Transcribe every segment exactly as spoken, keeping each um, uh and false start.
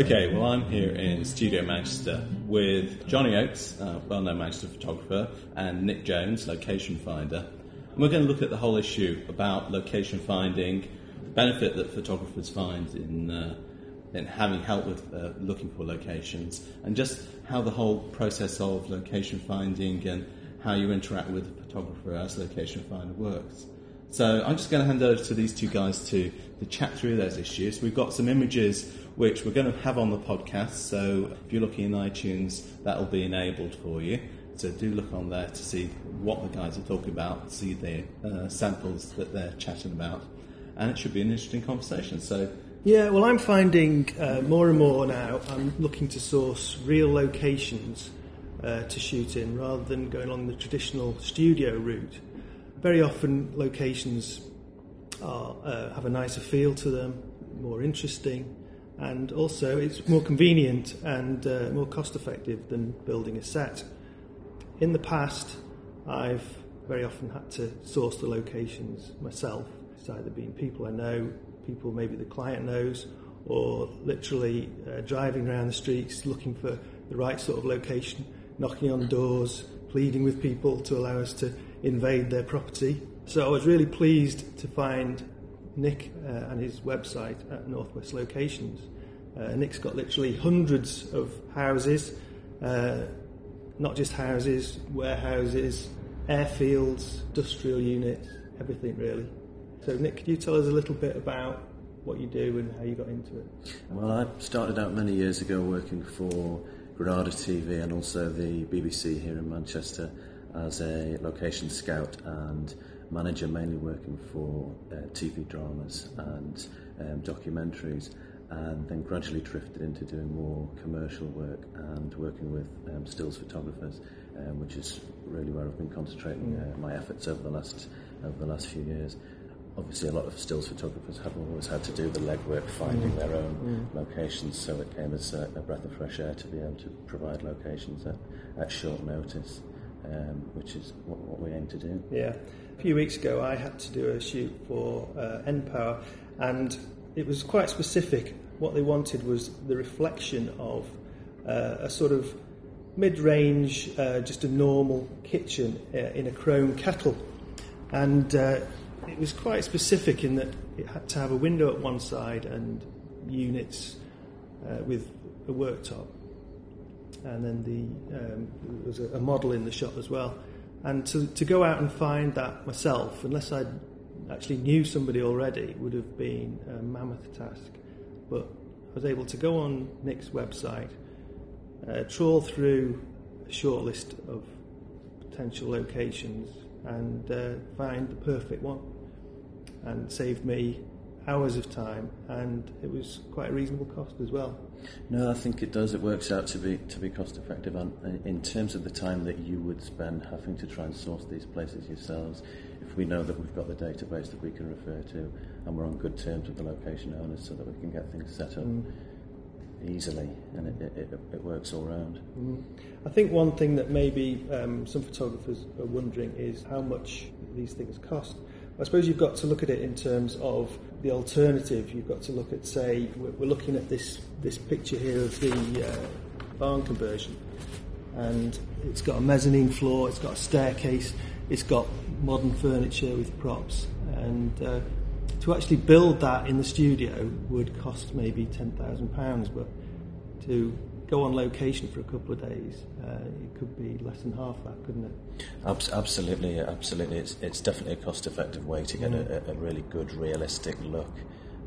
Okay, well, I'm here in Studio Manchester with Johnny Oakes, uh, well-known Manchester photographer, and Nick Jones, location finder. And we're going to look at the whole issue about location finding, the benefit that photographers find in, uh, in having help with uh, looking for locations, and just how the whole process of location finding and how you interact with the photographer as location finder works. So I'm just going to hand over to these two guys to, to chat through those issues. We've got some images which we're going to have on the podcast, so if you're looking in iTunes, that'll be enabled for you. So do look on there to see what the guys are talking about, see the uh, samples that they're chatting about, and it should be an interesting conversation. So yeah, well, I'm finding uh, more and more now I'm looking to source real locations uh, to shoot in rather than going along the traditional studio route. Very often locations are, uh, have a nicer feel to them, more interesting, and also it's more convenient and uh, more cost effective than building a set. In the past, I've very often had to source the locations myself. It's either been people I know, people maybe the client knows, or literally uh, driving around the streets looking for the right sort of location, knocking on doors, pleading with people to allow us to invade their property. So I was really pleased to find Nick uh, and his website at Northwest Locations. Uh, Nick's got literally hundreds of houses, uh, not just houses, warehouses, airfields, industrial units, everything really. So Nick, could you tell us a little bit about what you do and how you got into it? Well, I started out many years ago working for Granada T V and also the B B C here in Manchester as a location scout and manager, mainly working for uh, T V dramas and um, documentaries, and then gradually drifted into doing more commercial work and working with um, stills photographers, um, which is really where I've been concentrating uh, my efforts over the last over the last few years. Obviously, a lot of stills photographers have always had to do the legwork finding their own yeah. locations, so it came as a, a breath of fresh air to be able to provide locations at, at short notice. Um, which is what, what we aim to do. Yeah. A few weeks ago I had to do a shoot for uh, NPower, and it was quite specific. What they wanted was the reflection of uh, a sort of mid-range, uh, just a normal kitchen uh, in a chrome kettle. And uh, it was quite specific in that it had to have a window at one side and units uh, with a worktop. And then the, um, there was a model in the shot as well. And to, to go out and find that myself, unless I actually knew somebody already, would have been a mammoth task. But I was able to go on Nick's website, uh, trawl through a short list of potential locations and uh, find the perfect one. And it saved me hours of time, and it was quite a reasonable cost as well. No, I think it does. It works out to be to be cost effective, and in terms of the time that you would spend having to try and source these places yourselves, if we know that we've got the database that we can refer to and we're on good terms with the location owners so that we can get things set up mm. easily, and it, it, it works all round. Mm. I think one thing that maybe um, some photographers are wondering is how much these things cost. I suppose you've got to look at it in terms of the alternative. You've got to look at, say, we're looking at this, this picture here of the uh, barn conversion, and it's got a mezzanine floor, it's got a staircase, it's got modern furniture with props, and uh, to actually build that in the studio would cost maybe ten thousand pounds, but to go on location for a couple of days, uh, it could be less than half that, couldn't it? Abs- absolutely, absolutely. It's it's definitely a cost-effective way to get mm. a, a really good, realistic look.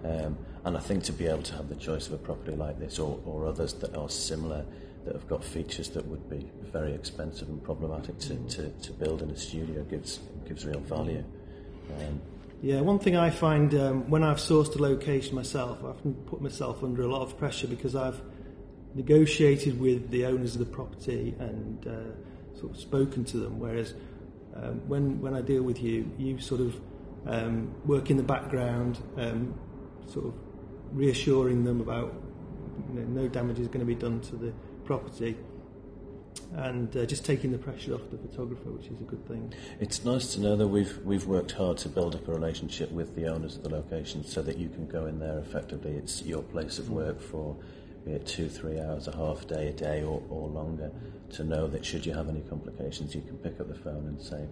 Um, and I think to be able to have the choice of a property like this or, or others that are similar, that have got features that would be very expensive and problematic to, mm. to, to build in a studio gives gives real value. Um, yeah, one thing I find um, when I've sourced a location myself, I've often put myself under a lot of pressure because I've negotiated with the owners of the property and uh, sort of spoken to them, whereas um, when when I deal with you, you sort of um, work in the background, um, sort of reassuring them about you know, no damage is going to be done to the property, and uh, just taking the pressure off the photographer, which is a good thing. It's nice to know that we've we've worked hard to build up a relationship with the owners of the location so that you can go in there effectively. It's your place of work for be it two, three hours, a half day, a day, or, or longer, to know that should you have any complications, you can pick up the phone and say,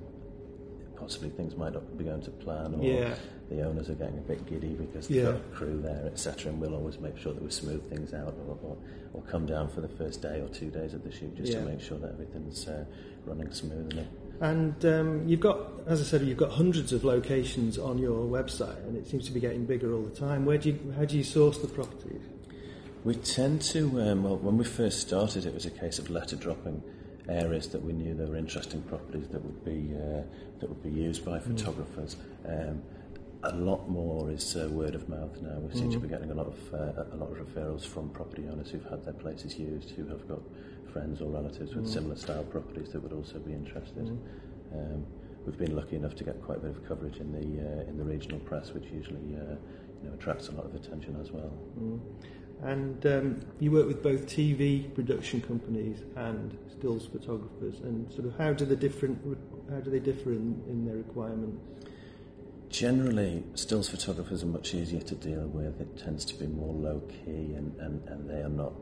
possibly things might not be going to plan, or yeah. the owners are getting a bit giddy because they've yeah. got a crew there, et cetera. And we'll always make sure that we smooth things out, or, or, or come down for the first day or two days of the shoot just yeah. to make sure that everything's uh, running smoothly. And um, you've got, as I said, you've got hundreds of locations on your website, and it seems to be getting bigger all the time. Where do you, how do you source the properties? We tend to, um, well, when we first started, it was a case of letter dropping areas that we knew there were interesting properties that would be uh, that would be used by photographers. Mm. Um, a lot more is uh, word of mouth now. We seem mm. to be getting a lot of uh, a lot of referrals from property owners who've had their places used, who have got friends or relatives with mm. similar style properties that would also be interested. Mm. Um, we've been lucky enough to get quite a bit of coverage in the uh, in the regional press, which usually uh, you know attracts a lot of attention as well. Mm. And um, you work with both T V production companies and stills photographers, and sort of how do the different how do they differ in, in their requirements? Generally, stills photographers are much easier to deal with. It tends to be more low key, and, and, and they are not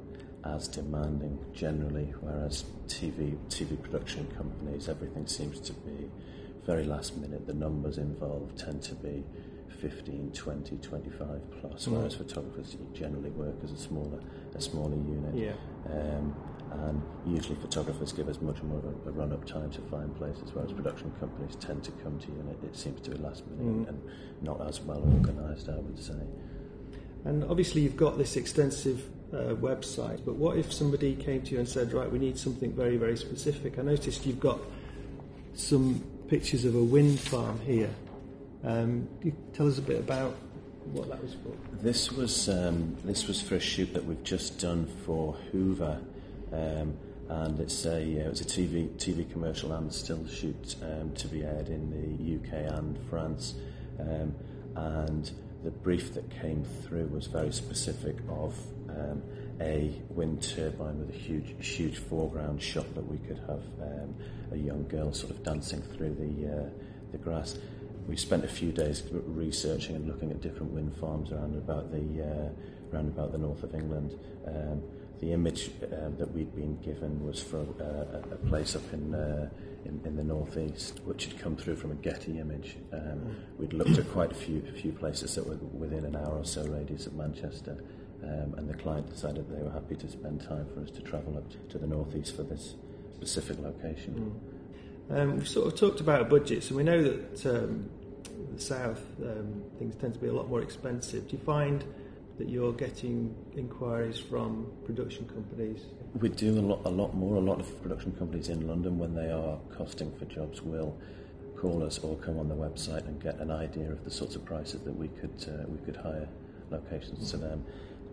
as demanding generally. Whereas T V T V production companies, everything seems to be very last minute. The numbers involved tend to be fifteen, twenty, twenty-five plus, mm. whereas photographers generally work as a smaller a smaller unit. Yeah. Um, and usually photographers give us much more of a, a run-up time to find places, whereas production companies tend to come to you, and it, it seems to be last minute mm. and not as well organised, I would say. And obviously you've got this extensive uh, website, but what if somebody came to you and said, right, we need something very, very specific? I noticed you've got some pictures of a wind farm here. Um, can you tell us a bit about what that was for? This was um, this was for a shoot that we've just done for Hoover, um, and it's a yeah, it was a T V T V commercial and still shoot um, to be aired in the U K and France, um, and the brief that came through was very specific of um, a wind turbine with a huge huge foreground shot that we could have um, a young girl sort of dancing through the uh, the grass. We spent a few days researching and looking at different wind farms around about the uh, around about the north of England. Um, the image uh, that we'd been given was from uh, a place up in, uh, in in the northeast, which had come through from a Getty image. Um, we'd looked at quite a few a few places that were within an hour or so radius of Manchester, um, and the client decided they were happy to spend time for us to travel up to the northeast for this specific location. Mm. Um, we've sort of talked about budgets, and we know that. Um, the south, um, things tend to be a lot more expensive. Do you find that you're getting inquiries from production companies? We do a lot, a lot more. A lot of production companies in London, when they are costing for jobs, will call us or come on the website and get an idea of the sorts of prices that we could uh, we could hire locations mm-hmm. to them.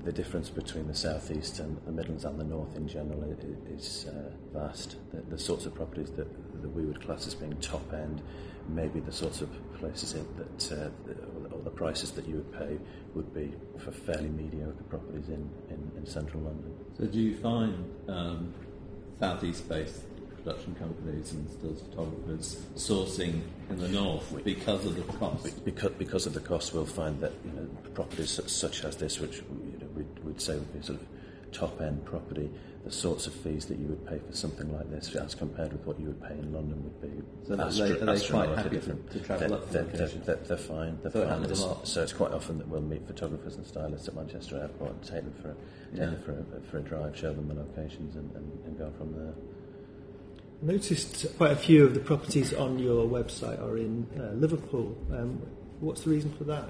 The difference between the southeast and the Midlands and the north in general is uh, vast. The, the sorts of properties that, that we would class as being top end, maybe the sorts of places that, uh, the, or the prices that you would pay would be for fairly mediocre properties in, in, in central London. So do you find um, southeast-based production companies and stills photographers sourcing in the north we, because of the cost? Because, because of the cost, we'll find that you know properties such as this, which you know, we'd, we'd say would be sort of top-end property, the sorts of fees that you would pay for something like this as compared with what you would pay in London would be so astro- they, are they quite happy to, to travel they're, up they're, they're, they're, they're fine they're so, fine. It it's, so it's quite often that we'll meet photographers and stylists at Manchester Airport and take them for a, yeah. take them for a, for a drive, show them the locations and, and, and go from there. I noticed quite a few of the properties on your website are in uh, Liverpool. Um, what's the reason for that?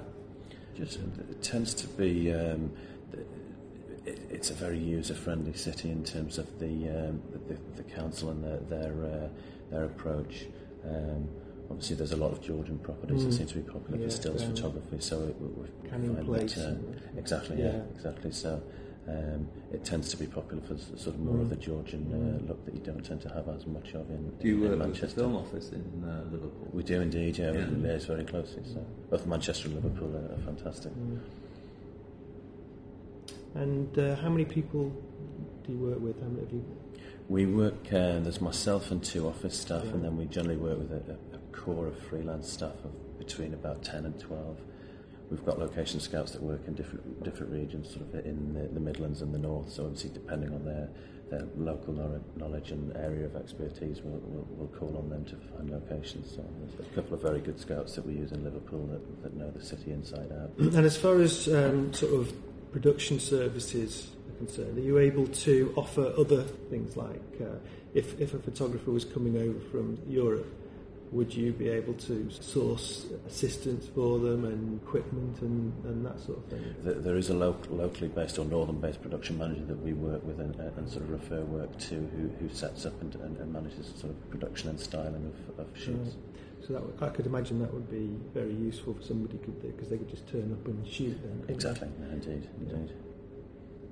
Just, it tends to be um, the, it's a very user-friendly city in terms of the um, the, the council and their their, uh, their approach. Um, obviously, there's a lot of Georgian properties mm. that seem to be popular yeah, for stills um, photography. So it, we find place. that um, exactly, yeah. yeah, exactly. So um, it tends to be popular for sort of more mm. of the Georgian uh, look that you don't tend to have as much of in Manchester. Do you work with the film office in uh, Liverpool? We do indeed. Yeah, yeah. we liaise very closely. So both Manchester and Liverpool are, are fantastic. Mm. And uh, how many people do you work with? How many of you? We work, uh, there's myself and two office staff, yeah. and then we generally work with a, a core of freelance staff of between about ten and twelve. We've got location scouts that work in different different regions, sort of in the, the Midlands and the North. So obviously, depending on their their local knowledge and area of expertise, we'll, we'll, we'll call on them to find locations. So there's a couple of very good scouts that we use in Liverpool that, that know the city inside out. And as far as um, sort of production services are concerned, are you able to offer other things like uh, if if a photographer was coming over from Europe? Would you be able to source assistance for them and equipment and, and that sort of thing? There is a local, locally based or northern-based production manager that we work with and, and sort of refer work to, who, who sets up and, and, and manages sort of production and styling of, of shoots. Right. So that would, I could imagine that would be very useful for somebody, could they, because they could just turn up and shoot them. Exactly, yeah, indeed, indeed.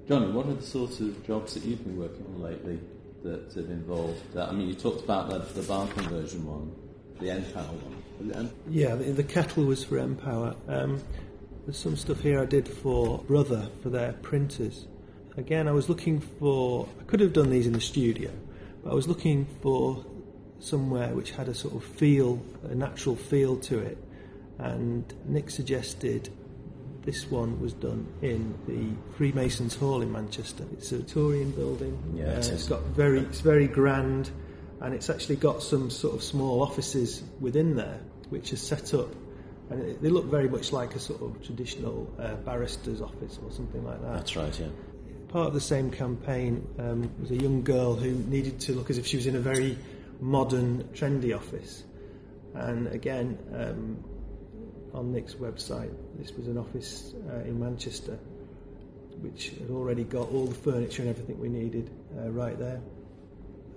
Johnny, what are the sorts of jobs that you've been working on lately that have involved that? I mean, you talked about the, the bar conversion one. The NPower one. Yeah, the, the kettle was for NPower. Um, there's some stuff here I did for Brother, for their printers. Again, I was looking for... I could have done these in the studio, but I was looking for somewhere which had a sort of feel, a natural feel to it. And Nick suggested this one was done in the Freemasons Hall in Manchester. It's a Victorian building. Yeah, uh, it's got very, it's very grand... And it's actually got some sort of small offices within there, which are set up, and it, they look very much like a sort of traditional uh, barrister's office or something like that. That's right, yeah. Part of the same campaign um, was a young girl who needed to look as if she was in a very modern, trendy office. And again, um, on Nick's website, this was an office uh, in Manchester, which had already got all the furniture and everything we needed uh, right there.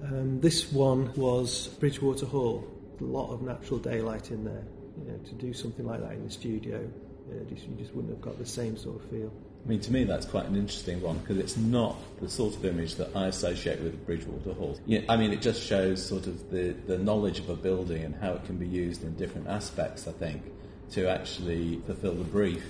Um, this one was Bridgewater Hall. A lot of natural daylight in there. You know, to do something like that in the studio, you know, just, you just wouldn't have got the same sort of feel. I mean, to me, that's quite an interesting one, because it's not the sort of image that I associate with Bridgewater Hall. You know, I mean, it just shows sort of the, the knowledge of a building and how it can be used in different aspects, I think, to actually fulfil the brief.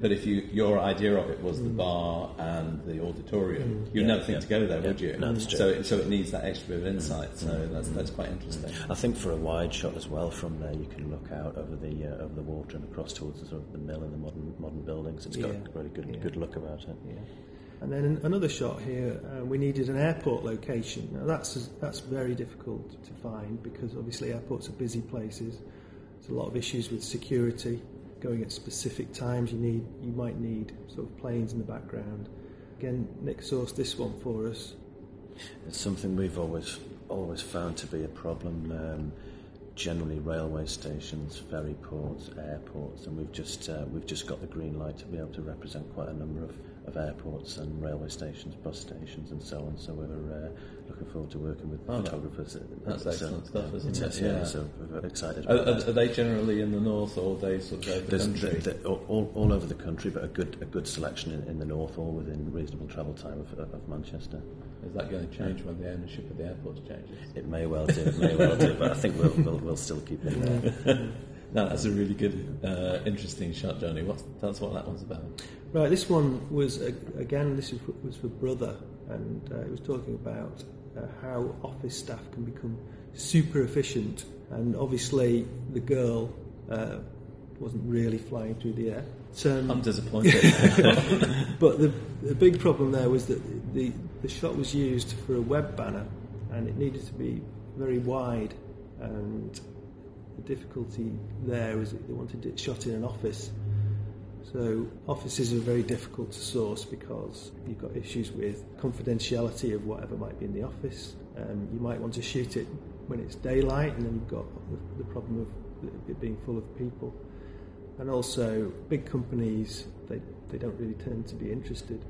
But if you, your idea of it was mm. the bar and the auditorium, mm. you'd yeah, never think yeah. to go there, yeah. would you? No, that's true. So it, so it needs that extra bit of insight. Mm. So mm. that's that's quite interesting. I think for a wide shot as well, from there you can look out over the uh, over the water and across towards the, sort of the mill and the modern modern buildings. It's got yeah. a really good yeah. good look about it. Yeah. And then another shot here. Uh, we needed an airport location. Now that's that's very difficult to find, because obviously airports are busy places. There's a lot of issues with security. Going at specific times, you need you might need sort of planes in the background. Again, Nick sourced this one for us. It's something we've always always found to be a problem. Um, generally, railway stations, ferry ports, airports, and we've just uh, we've just got the green light to be able to represent quite a number of, of airports and railway stations, bus stations, and so on. So we're uh, looking forward to working with oh, photographers. That's excellent so, stuff, isn't it? Yeah, yeah. So we're excited. Are, are, are they generally in the north, or they sort of over the country? The, the, all, all over the country, but a good a good selection in, in the north, or within reasonable travel time of, of Manchester. Is that going to change when the ownership of the airports changes? It may well do. It may well do, but I think we'll we'll, we'll still keep it there. No, that's a really good, uh, interesting shot, Johnny. What's, tell us what that one's about. Right, this one was, uh, again, this was for, was for Brother, and uh, it was talking about uh, how office staff can become super efficient, and obviously the girl uh, wasn't really flying through the air. So, um, I'm disappointed. But the, the big problem there was that the, the shot was used for a web banner, and it needed to be very wide, and... the difficulty there is that they wanted it shot in an office. So offices are very difficult to source, because you've got issues with confidentiality of whatever might be in the office. Um, you might want to shoot it when it's daylight, and then you've got the, the problem of it being full of people. And also big companies, they, they don't really tend to be interested.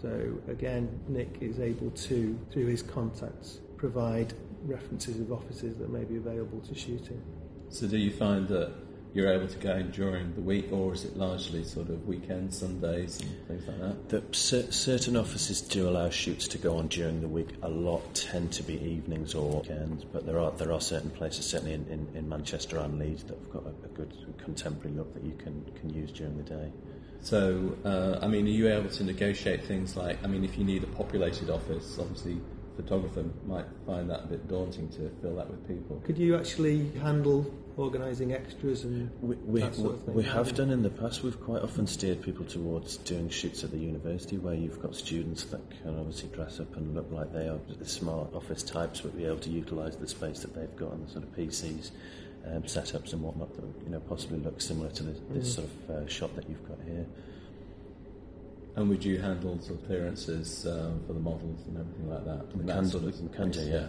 So again, Nick is able to, through his contacts, provide references of offices that may be available to shoot in. So do you find that you're able to go during the week, or is it largely sort of weekends, Sundays and things like that? The, cer- certain offices do allow shoots to go on during the week. A lot tend to be evenings or weekends, but there are there are certain places, certainly in, in, in Manchester and Leeds, that have got a, a good contemporary look that you can, can use during the day. So, uh, I mean, are you able to negotiate things like, I mean, if you need a populated office, obviously... photographer might find that a bit daunting to fill that with people. Could you actually handle organising extras and we, we, that sort of thing? We have done in the past. We've quite often steered people towards doing shoots at the university where you've got students that can obviously dress up and look like they are the smart office types, but be able to utilise the space that they've got and the sort of P Cs, um, setups and whatnot that, you know, possibly look similar to this, this mm. sort of uh, shot that you've got here. And would you handle sort of clearances um, for the models and everything like that? We can, sort of can do, yeah.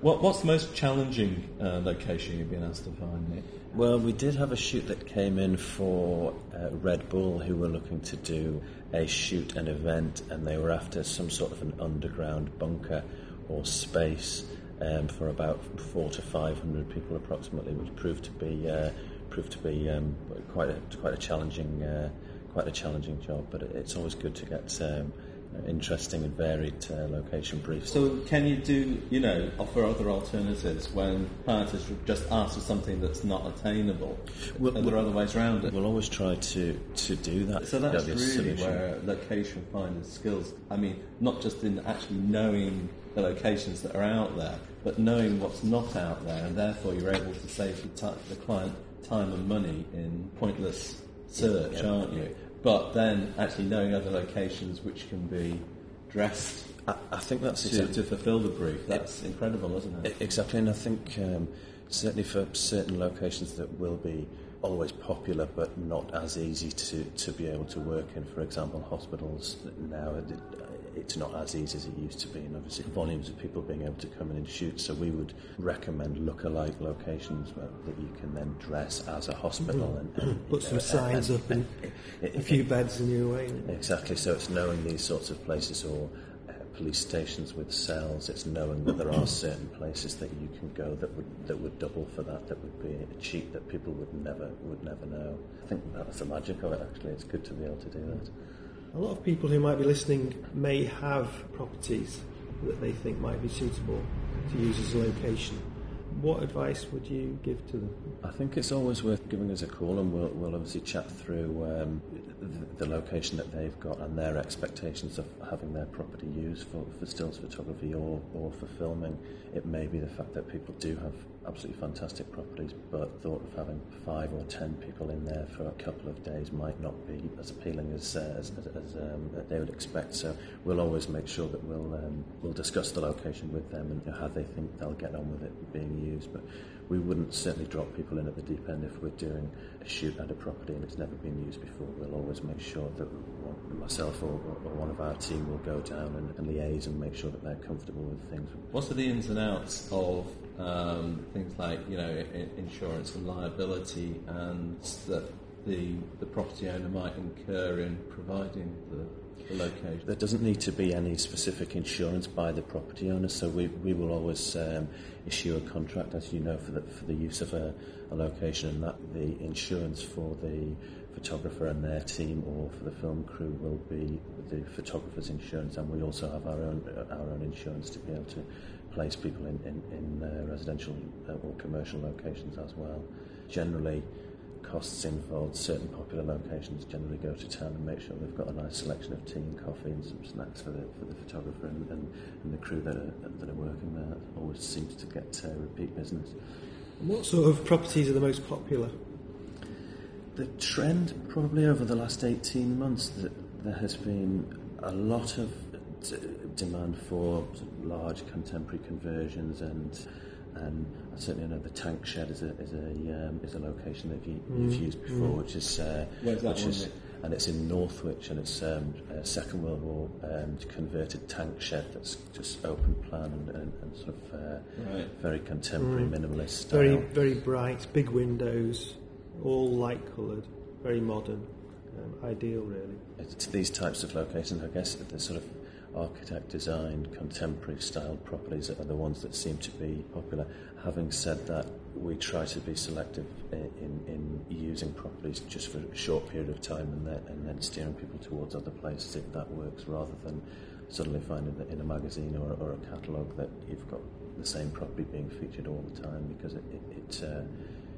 What, what's the most challenging uh, location you've been asked to find, Nick? Well, we did have a shoot that came in for uh, Red Bull, who were looking to do a shoot, an event, and they were after some sort of an underground bunker or space um, for about four to five hundred people approximately, which proved to be uh, proved to be um, quite a quite a challenging uh, quite a challenging job. But it's always good to get. Um, interesting and varied uh, location briefs. So can you do, you know, offer other alternatives when clients are just asked for something that's not attainable? We'll, and there are other ways around it. We'll always try to, to do that. So that's really solution. Where location finders skills, I mean, not just in actually knowing the locations that are out there, but knowing what's not out there, and therefore you're able to save the, t- the client time and money in pointless search, yeah, yeah. aren't you? But then actually knowing other locations which can be dressed I, I think that's to, to fulfil the brief, that's it, incredible, isn't it? Exactly, and I think um, certainly for certain locations that will be always popular but not as easy to, to be able to work in, for example, hospitals now, it, it's not as easy as it used to be, and obviously volumes of people being able to come in and shoot, so we would recommend look-alike locations where, that you can then dress as a hospital mm-hmm. and, and put some know, signs and, up and, and it, it, a few it, beds in your way. Exactly, so it's knowing these sorts of places, or uh, police stations with cells, it's knowing that there are certain places that you can go that would that would double for that, that would be cheap, that people would never would never know. I think that's the magic of it, actually. It's good to be able to do that. A lot of people who might be listening may have properties that they think might be suitable to use as a location. What advice would you give to them? I think it's always worth giving us a call, and we'll, we'll obviously chat through um, the, the location that they've got and their expectations of having their property used for, for stills photography or, or for filming. It may be the fact that people do have absolutely fantastic properties, but thought of having five or ten people in there for a couple of days might not be as appealing as uh, as, as um, they would expect. So we'll always make sure that we'll um, we'll discuss the location with them and how they think they'll get on with it being used. But we wouldn't certainly drop people in at the deep end if we're doing a shoot at a property and it's never been used before. We'll always make sure that myself or, or one of our team will go down and, and liaise and make sure that they're comfortable with things. What are the ins and outs of um, things like, you know, insurance and liability, and that the the property owner might incur in providing the location? There doesn't need to be any specific insurance by the property owner, so we, we will always um, issue a contract, as you know, for the, for the use of a, a location, and that the insurance for the photographer and their team or for the film crew will be the photographer's insurance, and we also have our own our own insurance to be able to place people in, in, in uh, residential or commercial locations as well. Generally, costs involved, certain popular locations generally go to town and make sure they've got a nice selection of tea and coffee and some snacks for the for the photographer and, and, and the crew that are, that are working there. It always seems to get uh, repeat business. And what sort of properties are the most popular? The trend probably over the last eighteen months that there has been a lot of d- demand for large contemporary conversions, and And I certainly know the Tank Shed is a is a um, is a location that you, mm. you've used before, mm. which is uh, Where's that which one, is it? And it's in Northwich, and it's um, a Second World War um, converted tank shed that's just open plan and, and, and sort of uh, right. very contemporary, mm. minimalist style. Very very bright, big windows, all light coloured, very modern, um, ideal really. It's these types of locations, I guess, that they're sort of architect-designed, contemporary-styled properties are the ones that seem to be popular. Having said that, we try to be selective in, in, in using properties just for a short period of time and then, and then steering people towards other places if that works, rather than suddenly finding that in a magazine or, or a catalogue that you've got the same property being featured all the time, because it, it, it uh,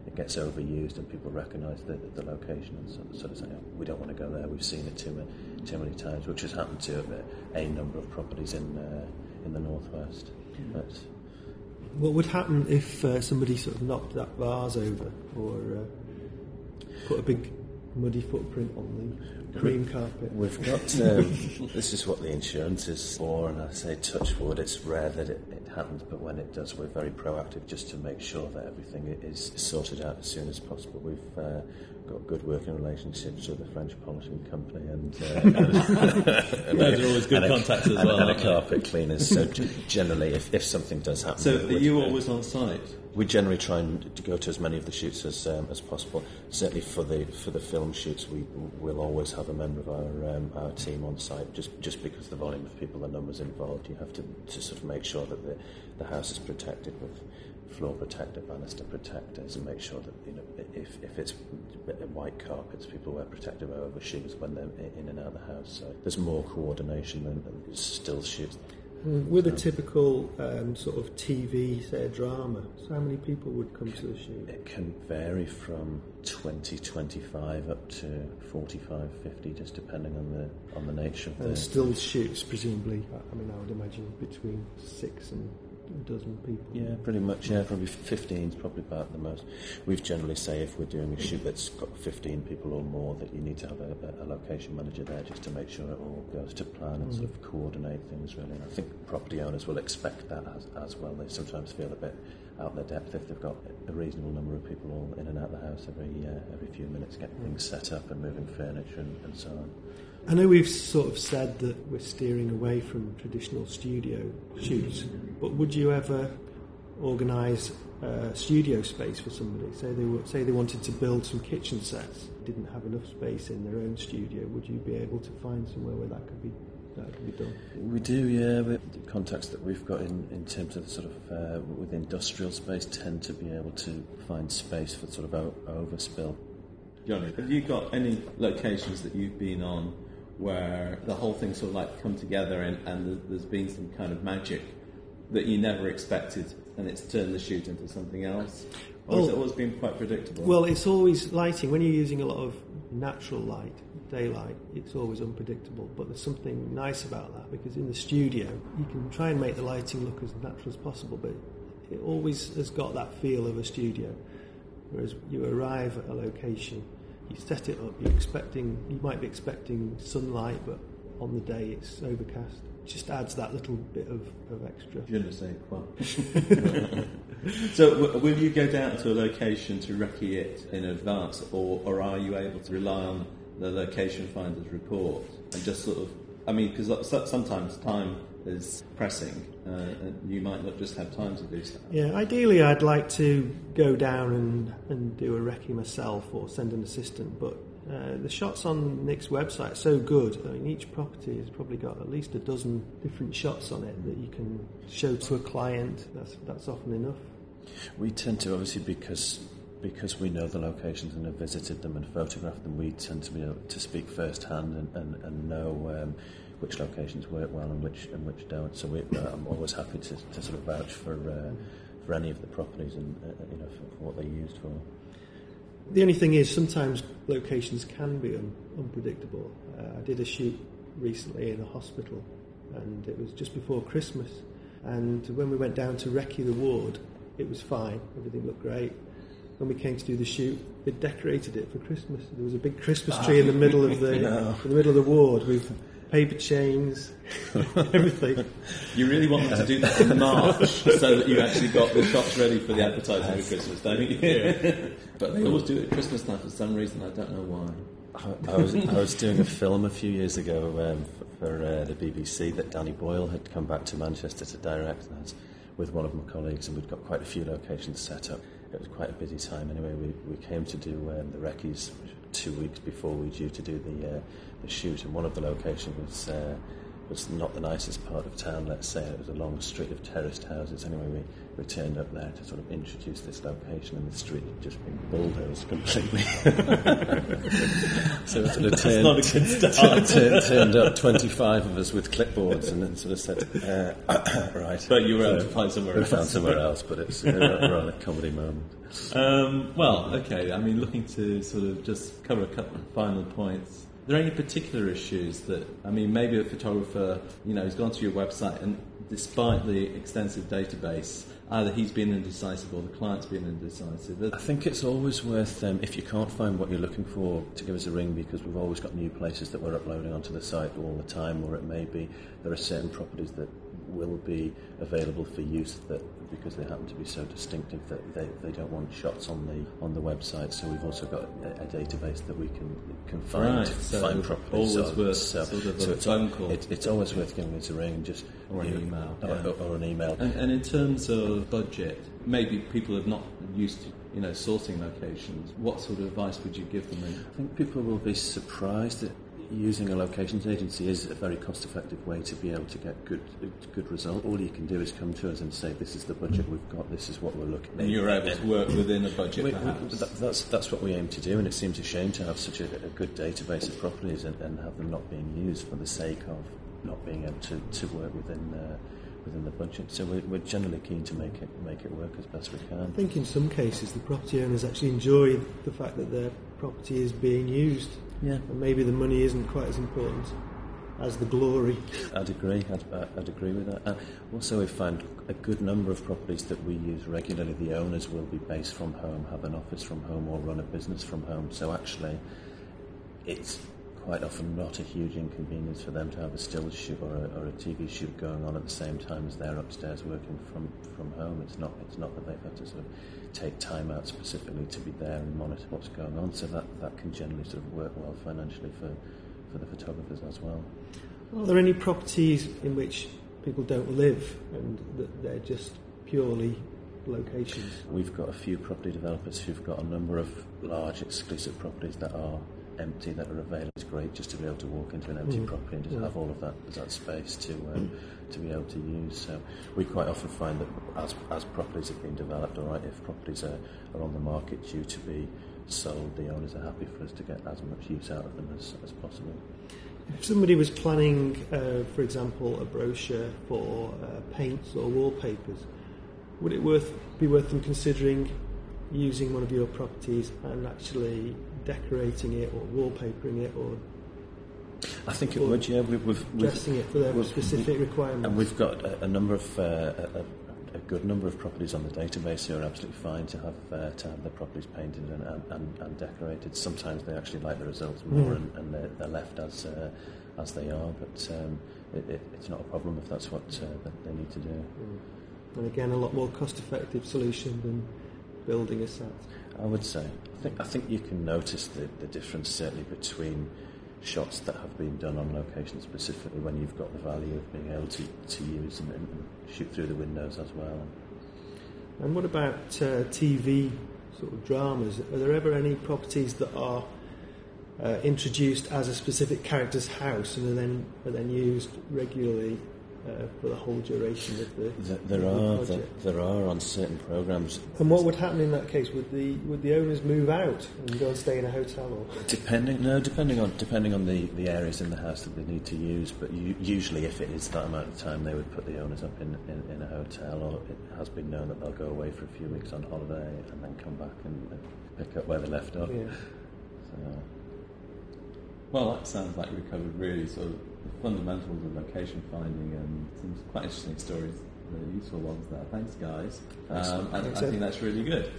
It gets overused and people recognise the, the location and sort of, sort of say, oh, we don't want to go there, we've seen it too many, too many times, which has happened to a, a number of properties in uh, in the Northwest. Mm-hmm. But What would happen if uh, somebody sort of knocked that vase over or uh, put a big muddy footprint on the green carpet? We've got, um, this is what the insurance is for, and I say touch wood, it's rare that it, it happens, but when it does, we're very proactive just to make sure that everything is sorted out as soon as possible. We've uh, got good working relationships with the French polishing company and... Uh, and those are always good contacts as well. And a carpet cleaners, so generally, if, if something does happen... So are you always on site? We generally try and go to as many of the shoots as um, as possible. Certainly for the for the film shoots, we will always have a member of our um, our team on site, just just because the volume of people, the numbers involved, you have to, to sort of make sure that the the house is protected with floor protector, banister protectors, and make sure that, you know, if if it's white carpets, people wear protective overshoes when they're in and out of the house. So there's more coordination than still shoots. With a typical um, sort of T V, say, drama, so how many people would come to the shoot? It can vary from twenty, twenty-five up to forty-five, fifty, just depending on the on the nature of the... And still shoots, presumably, I mean, I would imagine between six and a dozen people. Yeah, pretty much, yeah, probably fifteen is probably about the most. We've generally say if we're doing a shoot that's got fifteen people or more, that you need to have a, a location manager there just to make sure it all goes to plan and mm. sort of coordinate things, really. And I think property owners will expect that as, as well. They sometimes feel a bit out of their depth if they've got a reasonable number of people all in and out of the house every uh, every few minutes, getting mm. things set up and moving furniture and, and so on. I know we've sort of said that we're steering away from traditional studio shoots, but would you ever organise uh, studio space for somebody? Say they were, say they wanted to build some kitchen sets, didn't have enough space in their own studio. Would you be able to find somewhere where that could be? That can be done. We do, yeah. The contacts that we've got in, in terms of sort of uh, with industrial space tend to be able to find space for sort of o- overspill. Johnny, have you got any locations that you've been on where the whole thing sort of like come together and, and there's been some kind of magic that you never expected and it's turned the shoot into something else? Or well, has it always been quite predictable? Well, it's always lighting. When you're using a lot of natural light, daylight, it's always unpredictable, but there's something nice about that because in the studio you can try and make the lighting look as natural as possible, but it always has got that feel of a studio. Whereas you arrive at a location, you set it up, you're expecting, you might be expecting sunlight, but on the day it's overcast. It just adds that little bit of, of extra. Je ne sais quoi. So w- will you go down to a location to recce it in advance, or, or are you able to rely on the location finder's report and just sort of, I mean, because sometimes time is pressing uh, and you might not just have time to do so. Yeah, ideally I'd like to go down and, and do a recce myself or send an assistant, but uh, the shots on Nick's website are so good. I mean, each property has probably got at least a dozen different shots on it that you can show to a client. That's, that's often enough. We tend to, obviously, because... because we know the locations and have visited them and photographed them, we tend to be able to speak firsthand and, and, and know um, which locations work well and which and which don't. So we, uh, I'm always happy to, to sort of vouch for uh, for any of the properties and uh, you know for, for what they're used for. The only thing is sometimes locations can be un- unpredictable. Uh, I did a shoot recently in a hospital, and it was just before Christmas. And when we went down to recce the ward, it was fine. Everything looked great. When we came to do the shoot, they decorated it for Christmas. There was a big Christmas tree in the middle of the no. in the middle of the ward with paper chains, everything. You really want them to do that in March so that you actually got the shots ready for the advertising for Christmas, don't you? Yeah. But they always do it at Christmas time for some reason. I don't know why. I, I was I was doing a film a few years ago um, for, for uh, the B B C that Danny Boyle had come back to Manchester to direct, and I was with one of my colleagues, and we'd got quite a few locations set up. It was quite a busy time anyway. We we came to do um, the recces two weeks before we were due to do the uh, the shoot, and one of the locations was uh, was not the nicest part of town, let's say. It was a long street of terraced houses. Anyway, we, we turned up there to sort of introduce this location, and the street had just been bulldozed completely. So we sort of turned, not a good start. T- t- turned up twenty-five of us with clipboards, and then sort of said, uh, right. But you were able so to find somewhere else. We found somewhere else, but it's uh, around a comedy moment. Um, well, okay, I mean, looking to sort of just cover a couple of final points. Are there any particular issues that, I mean, maybe a photographer, you know, has gone to your website and despite the extensive database either he's been indecisive or the client's been indecisive. I think it's always worth, um, if you can't find what you're looking for, to give us a ring, because we've always got new places that we're uploading onto the site all the time, or it may be there are certain properties that will be available for use that, because they happen to be so distinctive that they, they don't want shots on the on the website. So we've also got a, a database that we can can find right, so find properly. Always so, worth so, sort of so a phone call. It, it's always worth giving us a ring, just or an email, or, yeah. or, or an email. And, and in terms of budget, maybe people have not used to, you know, sourcing locations. What sort of advice would you give them? I think people will be surprised that using a locations agency is a very cost-effective way to be able to get good good result. All you can do is come to us and say, this is the budget we've got, this is what we're looking at. And you're able to work within a budget, we, perhaps. That, that's, that's what we aim to do, and it seems a shame to have such a, a good database of properties and, and have them not being used for the sake of not being able to, to work within uh, within the budget. So we're, we're generally keen to make it make it work as best we can. I think in some cases the property owners actually enjoy the fact that their property is being used. Yeah, and maybe the money isn't quite as important as the glory. I'd agree. I'd, I'd agree with that. Uh, also, we find a good number of properties that we use regularly, the owners will be based from home, have an office from home, or run a business from home. So actually, it's quite often not a huge inconvenience for them to have a still shoot or a, or a T V shoot going on at the same time as they're upstairs working from, from home. It's not it's not that they've had to sort of take time out specifically to be there and monitor what's going on. So that, that can generally sort of work well financially for, for the photographers as well. Are there any properties in which people don't live and that they're just purely locations? We've got a few property developers who've got a number of large exclusive properties that are empty, that are available. It's great just to be able to walk into an empty mm. property and just yeah. have all of that that space to um, mm. to be able to use. So we quite often find that as as properties have been developed, all right, if properties are, are on the market due to be sold, the owners are happy for us to get as much use out of them as, as possible. If somebody was planning, uh, for example, a brochure for uh, paints or wallpapers, would it worth be worth them considering using one of your properties and actually decorating it or wallpapering it, or I think it would, yeah. We've, we've, dressing we've, it for their specific requirements. And we've got a, a number of uh, a, a good number of properties on the database who are absolutely fine to have uh, to have their properties painted and, and, and, and decorated. Sometimes they actually like the results more, mm. and, and they're, they're left as uh, as they are. But um, it, it, it's not a problem if that's what uh, that they need to do. Mm. And again, a lot more cost-effective solution than building a set. I would say. I think I think you can notice the, the difference certainly between shots that have been done on location specifically when you've got the value of being able to, to use and, and shoot through the windows as well. And what about uh, T V sort of dramas? Are there ever any properties that are uh, introduced as a specific character's house and are then are then used regularly Uh, for the whole duration of the project? There are, the the, there are on certain programmes. And what would happen in that case? Would the would the owners move out and go and stay in a hotel? Or depending, no, depending on depending on the, the areas in the house that they need to use. But you, usually, if it is that amount of time, they would put the owners up in, in, in a hotel, or it has been known that they'll go away for a few weeks on holiday and then come back and, and pick up where they left off. Yeah. So. Well, that sounds like we covered really sort of the fundamentals of location finding, and some quite interesting stories, really useful ones there. Thanks, guys. Um, I, I think that's really good.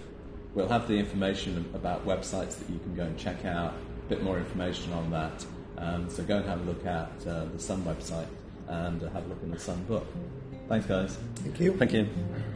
We'll have the information about websites that you can go and check out, a bit more information on that. Um, so go and have a look at uh, the Sun website and have a look in the Sun book. Thanks, guys. Thank you. Thank you.